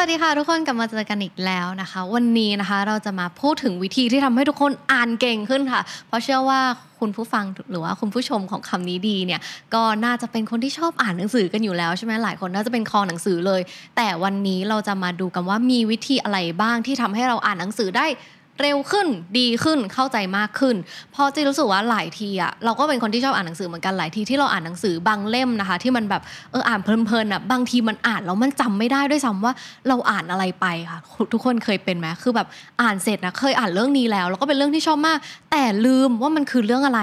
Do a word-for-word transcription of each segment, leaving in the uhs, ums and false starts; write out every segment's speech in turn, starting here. สวัสดีค่ะทุกคนกลับมาเจอกันอีกแล้วนะคะวันนี้นะคะเราจะมาพูดถึงวิธีที่ทำให้ทุกคนอ่านเก่งขึ้นค่ะเพราะเชื่อว่าคุณผู้ฟังหรือว่าคุณผู้ชมของคำนี้ดีเนี่ยก็น่าจะเป็นคนที่ชอบอ่านหนังสือกันอยู่แล้วใช่ไหมหลายคนน่าจะเป็นคอหนังสือเลยแต่วันนี้เราจะมาดูกันว่ามีวิธีอะไรบ้างที่ทำให้เราอ่านหนังสือได้เร็วขึ้นดีขึ้นเข้าใจมากขึ้นเพราะจีรู้สึกว่าหลายทีอ่ะเราก็เป็นคนที่ชอบอ่านหนังสือเหมือนกันหลายทีที่เราอ่านหนังสือบางเล่มนะคะที่มันแบบเอออ่านเพลินๆอ่ะบางทีมันอ่านแล้วมันจำไม่ได้ด้วยซ้ำว่าเราอ่านอะไรไปค่ะทุกคนเคยเป็นไหมคือแบบอ่านเสร็จนะเคยอ่านเรื่องนี้แล้วแล้วก็เป็นเรื่องที่ชอบมากแต่ลืมว่ามันคือเรื่องอะไร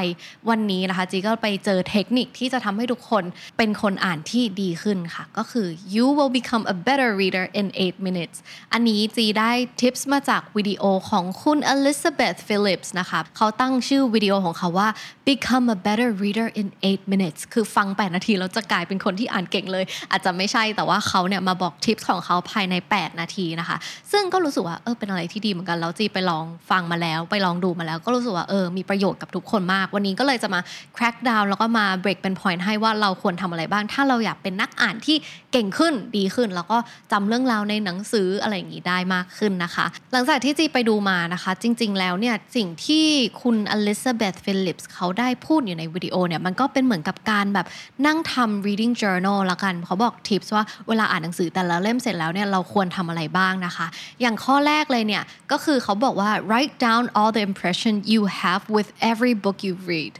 วันนี้นะคะจีก็ไปเจอเทคนิคที่จะทำให้ทุกคนเป็นคนอ่านที่ดีขึ้นค่ะก็คือ you will become a better reader in eight minutes อันนี้จีได้ทิปส์มาจากวิดีโอของคุณ Elizabeth Phillips นะคะเขาตั้งชื่อวิดีโอของเขาว่า Become a better reader in eight minutes คือฟังแปดนาทีแล้วจะกลายเป็นคนที่อ่านเก่งเลยอาจจะไม่ใช่แต่ว่าเขาเนี่ยมาบอกทิปส์ของเขาภายในแปดนาทีนะคะซึ่งก็รู้สึกว่าเออเป็นอะไรที่ดีเหมือนกันแล้วจีไปลองฟังมาแล้วไปลองดูมาแล้วก็รู้สึกว่าเออมีประโยชน์กับทุกคนมากวันนี้ก็เลยจะมา crack down แล้วก็มา break เป็น point ให้ว่าเราควรทำอะไรบ้างถ้าเราอยากเป็นนักอ่านที่เก่งขึ้นดีขึ้นแล้วก็จำเรื่องราวในหนังสืออะไรอย่างงี้ได้มากขึ้นนะคะหลังจากที่จีไปดูมานะคะจริงๆแล้วเนี่ยสิ่งที่คุณ Elizabeth Phillips เขาได้พูดอยู่ในวิดีโอเนี่ยมันก็เป็นเหมือนกับการแบบนั่งทำ reading journal ละกันเขาบอก tips ว่าเวลาอ่านหนังสือแต่ละเล่มเสร็จแล้วเนี่ยเราควรทำอะไรบ้างนะคะอย่างข้อแรกเลยเนี่ยก็คือเขาบอกว่า write down all the impression you have with every book you read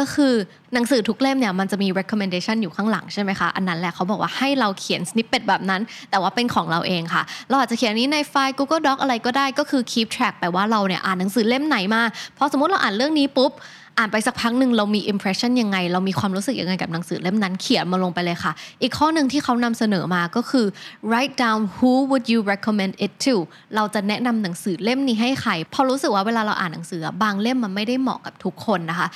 ก็คือหนังสือทุกเล่มเนี่ยมันจะมี recommendation อยู่ข้างหลังใช่ไหมคะอันนั้นแหละเขาบอกว่าให้เราเขียน snippet แบบนั้นแต่ว่าเป็นของเราเองค่ะเราอาจจะเขียนนี้ในไฟล์ Google Doc อะไรก็ได้ก็คือ keep track แปลว่าเราเนี่ยอ่านหนังสือเล่มไหนมาพอสมมติเราอ่านเรื่องนี้ปุ๊บอ่านไปสักพักหนึ่งเรามี impression ยังไงเรามีความรู้สึกยังไงกับหนังสือเล่มนั้นเขียนมาลงไปเลยค่ะอีกข้อนึงที่เขานำเสนอมาก็คือ write down who would you recommend it to เราจะแนะนำหนังสือเล่มนี้ให้ใครพอรู้สึกว่าเวลาเราอ่านหนังสือบางเล่มมันไม่ได้เหมาะกับทุกคนนะคะ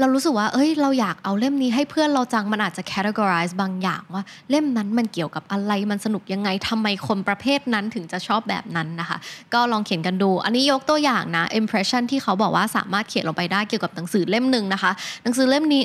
เรารู้สึกว่าเอ้ยเราอยากเอาเล่มนี้ให้เพื่อนเราจังมันอาจจะ categorize บางอย่างว่าเล่มนั้นมันเกี่ยวกับอะไรมันสนุกยังไงทำไมคนประเภทนั้นถึงจะชอบแบบนั้นนะคะก็ลองเขียนกันดูอันนี้ยกตัวอย่างนะ impression ที่เขาบอกว่าสามารถเขียนลงไปได้เกี่ยวกับหนังสือเล่มนึงนะคะหนังสือเล่มนี้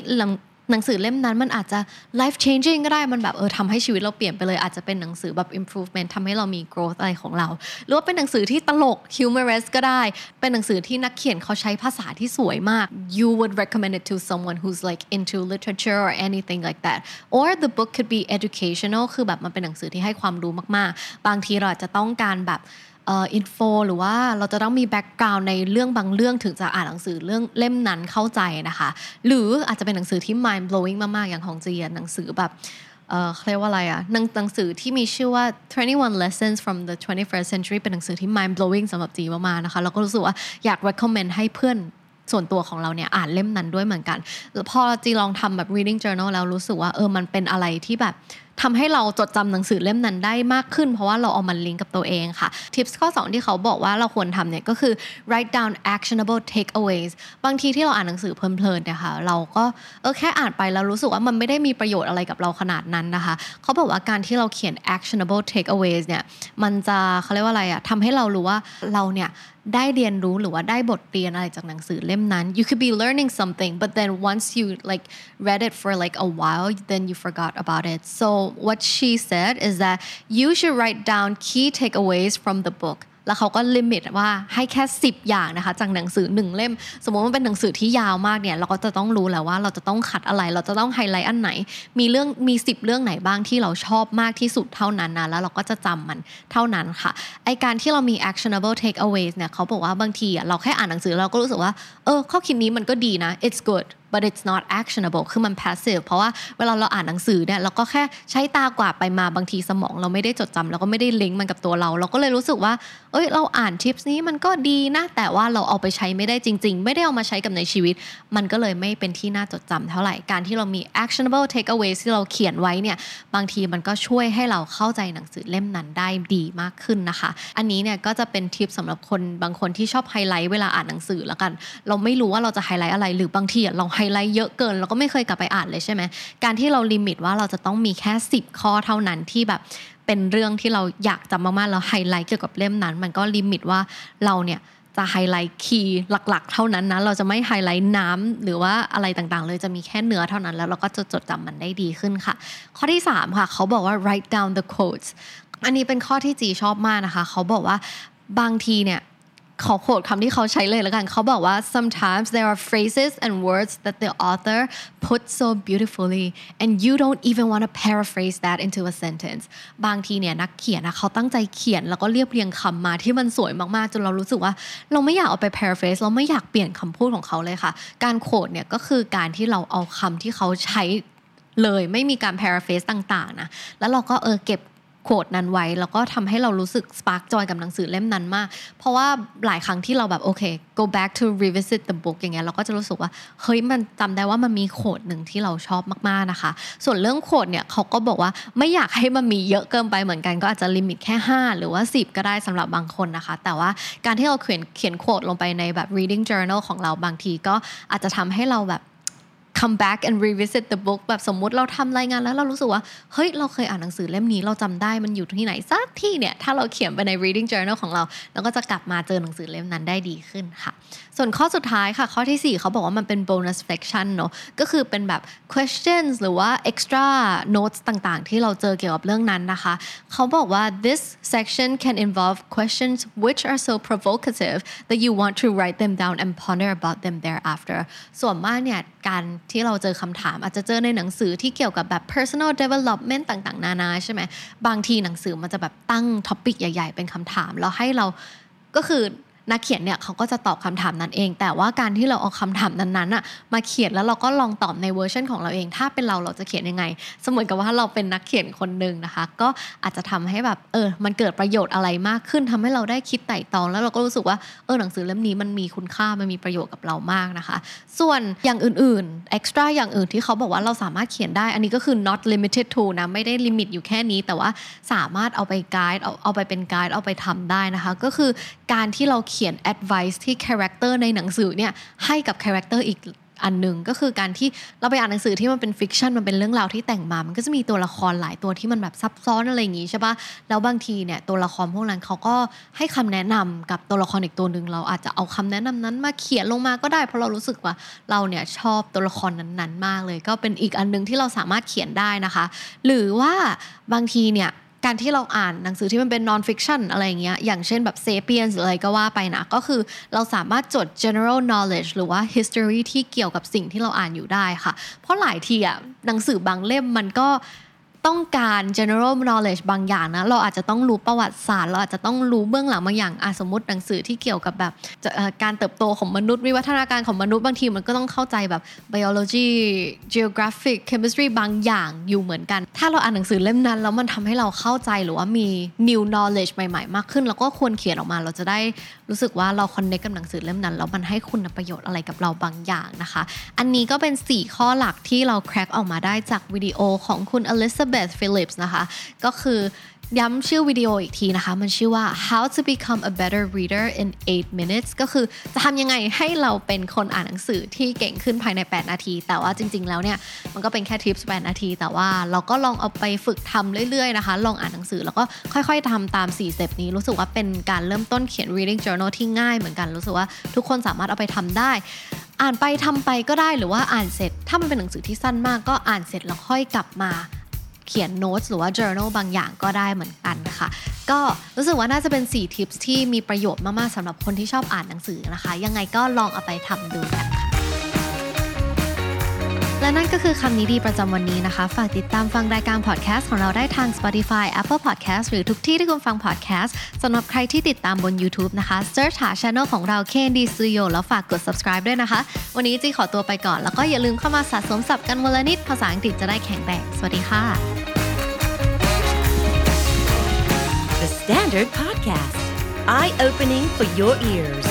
หนังสือเล่มนั้นมันอาจจะ life changing ก็ได้มันแบบเออทำให้ชีวิตเราเปลี่ยนไปเลยอาจจะเป็นหนังสือแบบ improvement ทำให้เรามี growth อะไรของเราหรือว่าเป็นหนังสือที่ตลก humorous ก็ได้เป็นหนังสือที่นักเขียนเขาใช้ภาษาที่สวยมาก you would recommend it to someone who's like into literature or anything like that or the book could be educational คือแบบมันเป็นหนังสือที่ให้ความรู้มากๆบางทีเราอาจจะต้องการแบบเอ่อ info หรือว่าเราจะต้องมี background ในเรื่องบางเรื่องถึงจะอ่านหนังสือเรื่องเล่มนั้นเข้าใจนะคะหรืออาจจะเป็นหนังสือที่ mind blowing มากๆอย่างของจีนหนังสือแบบเอ่อเรียกว่าอะไรอ่ะหนังสือที่มีชื่อว่า twenty-one lessons from the twenty-first century เป็นหนังสือที่ mind blowing สำหรับจีมากๆนะคะแล้วก็รู้สึกว่าอยาก recommend ให้เพื่อนส่วนตัวของเราเนี่ยอ่านเล่มนั้นด้วยเหมือนกันพอจีลองทำแบบ reading journal แล้วรู้สึกว่าเออมันเป็นอะไรที่แบบทำให้เราจดจำหนังสือเล่มนั้นได้มากขึ้นเพราะว่าเราเอามันลิงก์กับตัวเองค่ะ tips ข้อสองที่เขาบอกว่าเราควรทำเนี่ยก็คือ write down actionable takeaways บางทีที่เราอ่านหนังสือเพลินๆนะคะเราก็เออแค่อ่านไปแล้วรู้สึกว่ามันไม่ได้มีประโยชน์อะไรกับเราขนาดนั้นนะคะเขาบอกว่าการที่เราเขียน actionable takeaways เนี่ยมันจะเขาเรียกว่าอะไรอะทำให้เรารู้ว่าเราเนี่ยได้เรียนรู้หรือว่าได้บทเรียนอะไรจากหนังสือเล่มนั้น you could be learning something but then once you like read it for like a while then you forgot about it so what she said is that you should write down key takeaways from the book แล้วเขาก็ limit ว่าให้แค่สิบอย่างนะคะจากหนังสือหนึ่งเล่มสมมติมันเป็นหนังสือที่ยาวมากเนี่ยเราก็จะต้องรู้แล้วว่าเราจะต้องคัดอะไรเราจะต้องไฮไลท์อันไหนมีเรื่องมีสิบเรื่องไหนบ้างที่เราชอบมากที่สุดเท่านั้นนะแล้วเราก็จะจำมันเท่านั้นค่ะไอ้การที่เรามี actionable takeaways เนี่ยเขาบอกว่าบางทีเราแค่อ่านหนังสือเราก็รู้สึกว่าเออข้อคิดนี้มันก็ดีนะ it's good but it's not actionable คือมัน passive เพราะว่าเวลาเราอ่านหนังสือเนี่ยเราก็แค่ใช้ตากวาดไปมาบางทีสมองเราไม่ได้จดจำแล้วก็ไม่ได้ลิงก์มันกับตัวเราเราก็เลยรู้สึกว่าเอ้ยเราอ่านทิปส์นี้มันก็ดีนะแต่ว่าเราเอาไปใช้ไม่ได้จริงๆไม่ได้เอามาใช้กับในชีวิตมันก็เลยไม่เป็นที่น่าจดจำเท่าไหร่การที่เรามี actionable takeaways ที่เราเขียนไว้เนี่ยบางทีมันก็ช่วยให้เราเข้าใจหนังสือเล่มนั้นได้ดีมากขึ้นนะคะอันนี้เนี่ยก็จะเป็นทิปสำหรับคนบางคนที่ชอบไฮไลท์เวลาอ่านหนังสือละกันเราไม่รู้ว่าเราจะไฮไลท์อะไรหรือบางทีเราไฮไลท์เยอะเกินเราก็ไม่เคยกลับไปอ่านเลยใช่ไหมการที่เราลิมิตว่าเราจะต้องมีแค่สิบข้อเท่านั้นที่แบบเป็นเรื่องที่เราอยากจำมากๆแล้วไฮไลท์เกี่ยวกับเล่มนั้นมันก็ลิมิตว่าเราเนี่ยจะไฮไลท์คีย์หลักๆเท่านั้นนะเราจะไม่ไฮไลท์น้ำหรือว่าอะไรต่างๆเลยจะมีแค่เนื้อเท่านั้นแล้วเราก็จะจดจำมันได้ดีขึ้นค่ะข้อที่สามค่ะเขาบอกว่า write down the quotes อันนี้เป็นข้อที่จีชอบมากนะคะเขาบอกว่าบางทีเนี่ยขอโคดคำที่เขาใช้เลยแล้วกันเขาบอกว่า sometimes there are phrases and words that the author put so beautifully and you don't even want to paraphrase that into a sentence บางทีเนี่ยนักเขียนนะเขาตั้งใจเขียนแล้วก็เรียบเรียงคำมาที่มันสวยมากๆจนเรารู้สึกว่าเราไม่อยากเอาไป paraphrase เราไม่อยากเปลี่ยนคำพูดของเขาเลยค่ะการโคดเนี่ยก็คือการที่เราเอาคำที่เขาใช้เลยไม่มีการ paraphrase ต่างๆนะแล้วเราก็เออเก็บโค้ดนั้นไว้แล้วก็ทำให้เรารู้สึกสปาร์คจอยกับหนังสือเล่มนั้นมากเพราะว่าหลายครั้งที่เราแบบโอเค go back to revisit the book อย่างเงี้ยเราก็จะรู้สึกว่าเฮ้ยมันจำได้ว่ามันมีโค้ดหนึ่งที่เราชอบมากๆนะคะส่วนเรื่องโค้ดเนี่ยเขาก็บอกว่าไม่อยากให้มันมีเยอะเกินไปเหมือนกันก็อาจจะลิมิตแค่ห้าหรือว่าสิบก็ได้สำหรับบางคนนะคะแต่ว่าการที่เราเขียนเขียนโค้ดลงไปในแบบ reading journal ของเราบางทีก็อาจจะทำให้เราแบบcome back and revisit the book แบบสมมุติเราทำรายงานแล้วเรารู้สึกว่าเฮ้ยเราเคยอ่านหนังสือเล่มนี้เราจำได้มันอยู่ที่ไหนสักที่เนี่ยถ้าเราเขียนไปใน reading journal ของเราเราก็จะกลับมาเจอหนังสือเล่มนั้นได้ดีขึ้นค่ะส่วนข้อสุดท้ายค่ะข้อที่สี่เขาบอกว่ามันเป็น bonus section เนอะก็คือเป็นแบบ questions หรือว่า extra notes ต่างๆที่เราเจอเกี่ยวกับเรื่องนั้นนะคะเขาบอกว่า this section can involve questions which are so provocative that you want to write them down and ponder about them thereafter ส่วนมากเนี่ยการที่เราเจอคำถามอาจจะเจอในหนังสือที่เกี่ยวกับแบบ personal development ต่างๆนานาใช่ไหมบางทีหนังสือมันจะแบบตั้ง topic ใหญ่ๆเป็นคำถามแล้วให้เราก็คือนักเขียนเนี่ยเขาก็จะตอบคำถามนั้นเองแต่ว่าการที่เราเอาคำถามนั้นๆน่ะมาเขียนแล้วเราก็ลองตอบในเวอร์ชันของเราเองถ้าเป็นเราเราจะเขียนยังไงเสมือนกับว่าเราเป็นนักเขียนคนนึงนะคะก็อาจจะทำให้แบบเออมันเกิดประโยชน์อะไรมากขึ้นทำให้เราได้คิดไต่ตองแล้วเราก็รู้สึกว่าเออหนังสือเล่มนี้มันมีคุณค่ามันมีประโยชน์กับเรามากนะคะส่วนอย่างอื่นๆ extra อย่างอื่นที่เขาบอกว่าเราสามารถเขียนได้อันนี้ก็คือ not limited to นะไม่ได้ลิมิตอยู่แค่นี้แต่ว่าสามารถเอาไป guide เอาเอาไปเป็น guide เอาไปทำได้นะคะก็คือการที่เราเขียน advice ที่ character ในหนังสือเนี่ยให้กับ character อีกอันนึงก็คือการที่เราไปอ่านหนังสือที่มันเป็น fiction มันเป็นเรื่องราวที่แต่งมามันก็จะมีตัวละครหลายตัวที่มันแบบซับซ้อนอะไรอย่างงี้ใช่ป่ะแล้วบางทีเนี่ยตัวละครพวกนั้นเขาก็ให้คำแนะนำกับตัวละครอีกตัวนึงเราอาจจะเอาคำแนะนำนั้นมาเขียนลงมาก็ได้เพราะเรารู้สึกว่าเราเนี่ยชอบตัวละครนั้นๆมากเลยก็เป็นอีกอันนึงที่เราสามารถเขียนได้นะคะหรือว่าบางทีเนี่ยการที่เราอ่านหนังสือที่มันเป็น non fiction อะไรอย่างเงี้ยอย่างเช่นแบบ Sapiens หรืออะไรก็ว่าไปนะก็คือเราสามารถจด general knowledge หรือว่า history ที่เกี่ยวกับสิ่งที่เราอ่านอยู่ได้ค่ะเพราะหลายทีอ่ะหนังสือบางเล่มมันก็ต้องการ general knowledge บางอย่างนะเราอาจจะต้องรู้ประวัติศาสตร์เราอาจจะต้องรู้เบื้องหลังบางอย่างอ่ะสมมติหนังสือที่เกี่ยวกับแบบการเติบโตของมนุษย์วิวัฒนาการของมนุษย์บางทีมันก็ต้องเข้าใจแบบ biology geographic chemistry บางอย่างอยู่เหมือนกันถ้าเราอ่านหนังสือเล่มนั้นแล้วมันทำให้เราเข้าใจหรือว่ามี new knowledge ใหม่ๆมากขึ้นแล้วก็ควรเขียนออกมาเราจะได้รู้สึกว่าเรา connect กับหนังสือเล่มนั้นแล้วมันให้คุณประโยชน์อะไรกับเราบางอย่างนะคะอันนี้ก็เป็นสี่ข้อหลักที่เรา crack ออกมาได้จากวิดีโอของคุณ Elizabeth Phillips นะคะก็คือย้ำชื่อวิดีโออีกทีนะคะมันชื่อว่า How to Become a Better Reader in eight minutes ก็คือจะทำยังไงให้เราเป็นคนอ่านหนังสือที่เก่งขึ้นภายในแปดนาทีแต่ว่าจริงๆแล้วเนี่ยมันก็เป็นแค่ทิปส์แปดนาทีแต่ว่าเราก็ลองเอาไปฝึกทำเรื่อยๆนะคะลองอ่านหนังสือแล้วก็ค่อยๆทำตามสี่สเต็ปนี้รู้สึกว่าเป็นการเริ่มต้นเขียน reading journal ที่ง่ายเหมือนกันรู้สึกว่าทุกคนสามารถเอาไปทำได้อ่านไปทำไปก็ได้หรือว่าอ่านเสร็จถ้ามันเป็นหนังสือที่สั้นมากก็อ่านเสร็จแล้วค่อยกลับมาเขียนโน้ตหรือว่า journal บางอย่างก็ได้เหมือนกันค่ะก็รู้สึกว่าน่าจะเป็นสี่ทิปส์ที่มีประโยชน์มากๆสำหรับคนที่ชอบอ่านหนังสือนะคะยังไงก็ลองเอาไปทำดูกันค่ะ และนั่นก็คือคำนี้ดีประจำวันนี้นะคะฝากติดตามฟังรายการพอดแคสต์ของเราได้ทาง Spotify Apple Podcast หรือทุกที่ที่คุณฟังพอดแคสต์สำหรับใครที่ติดตามบน YouTube นะคะ Search หา Channel ของเรา เค เอ็น ดี Studio แล้วฝากกด Subscribe ด้วยนะคะวันนี้จีขอตัวไปก่อนแล้วก็อย่าลืมเข้ามาสะสมศัพท์กันวันละนิดภาษาอังกฤษจะได้แข็งแรงสวัสดีค่ะ The Standard Podcast Eye Opening for Your Ears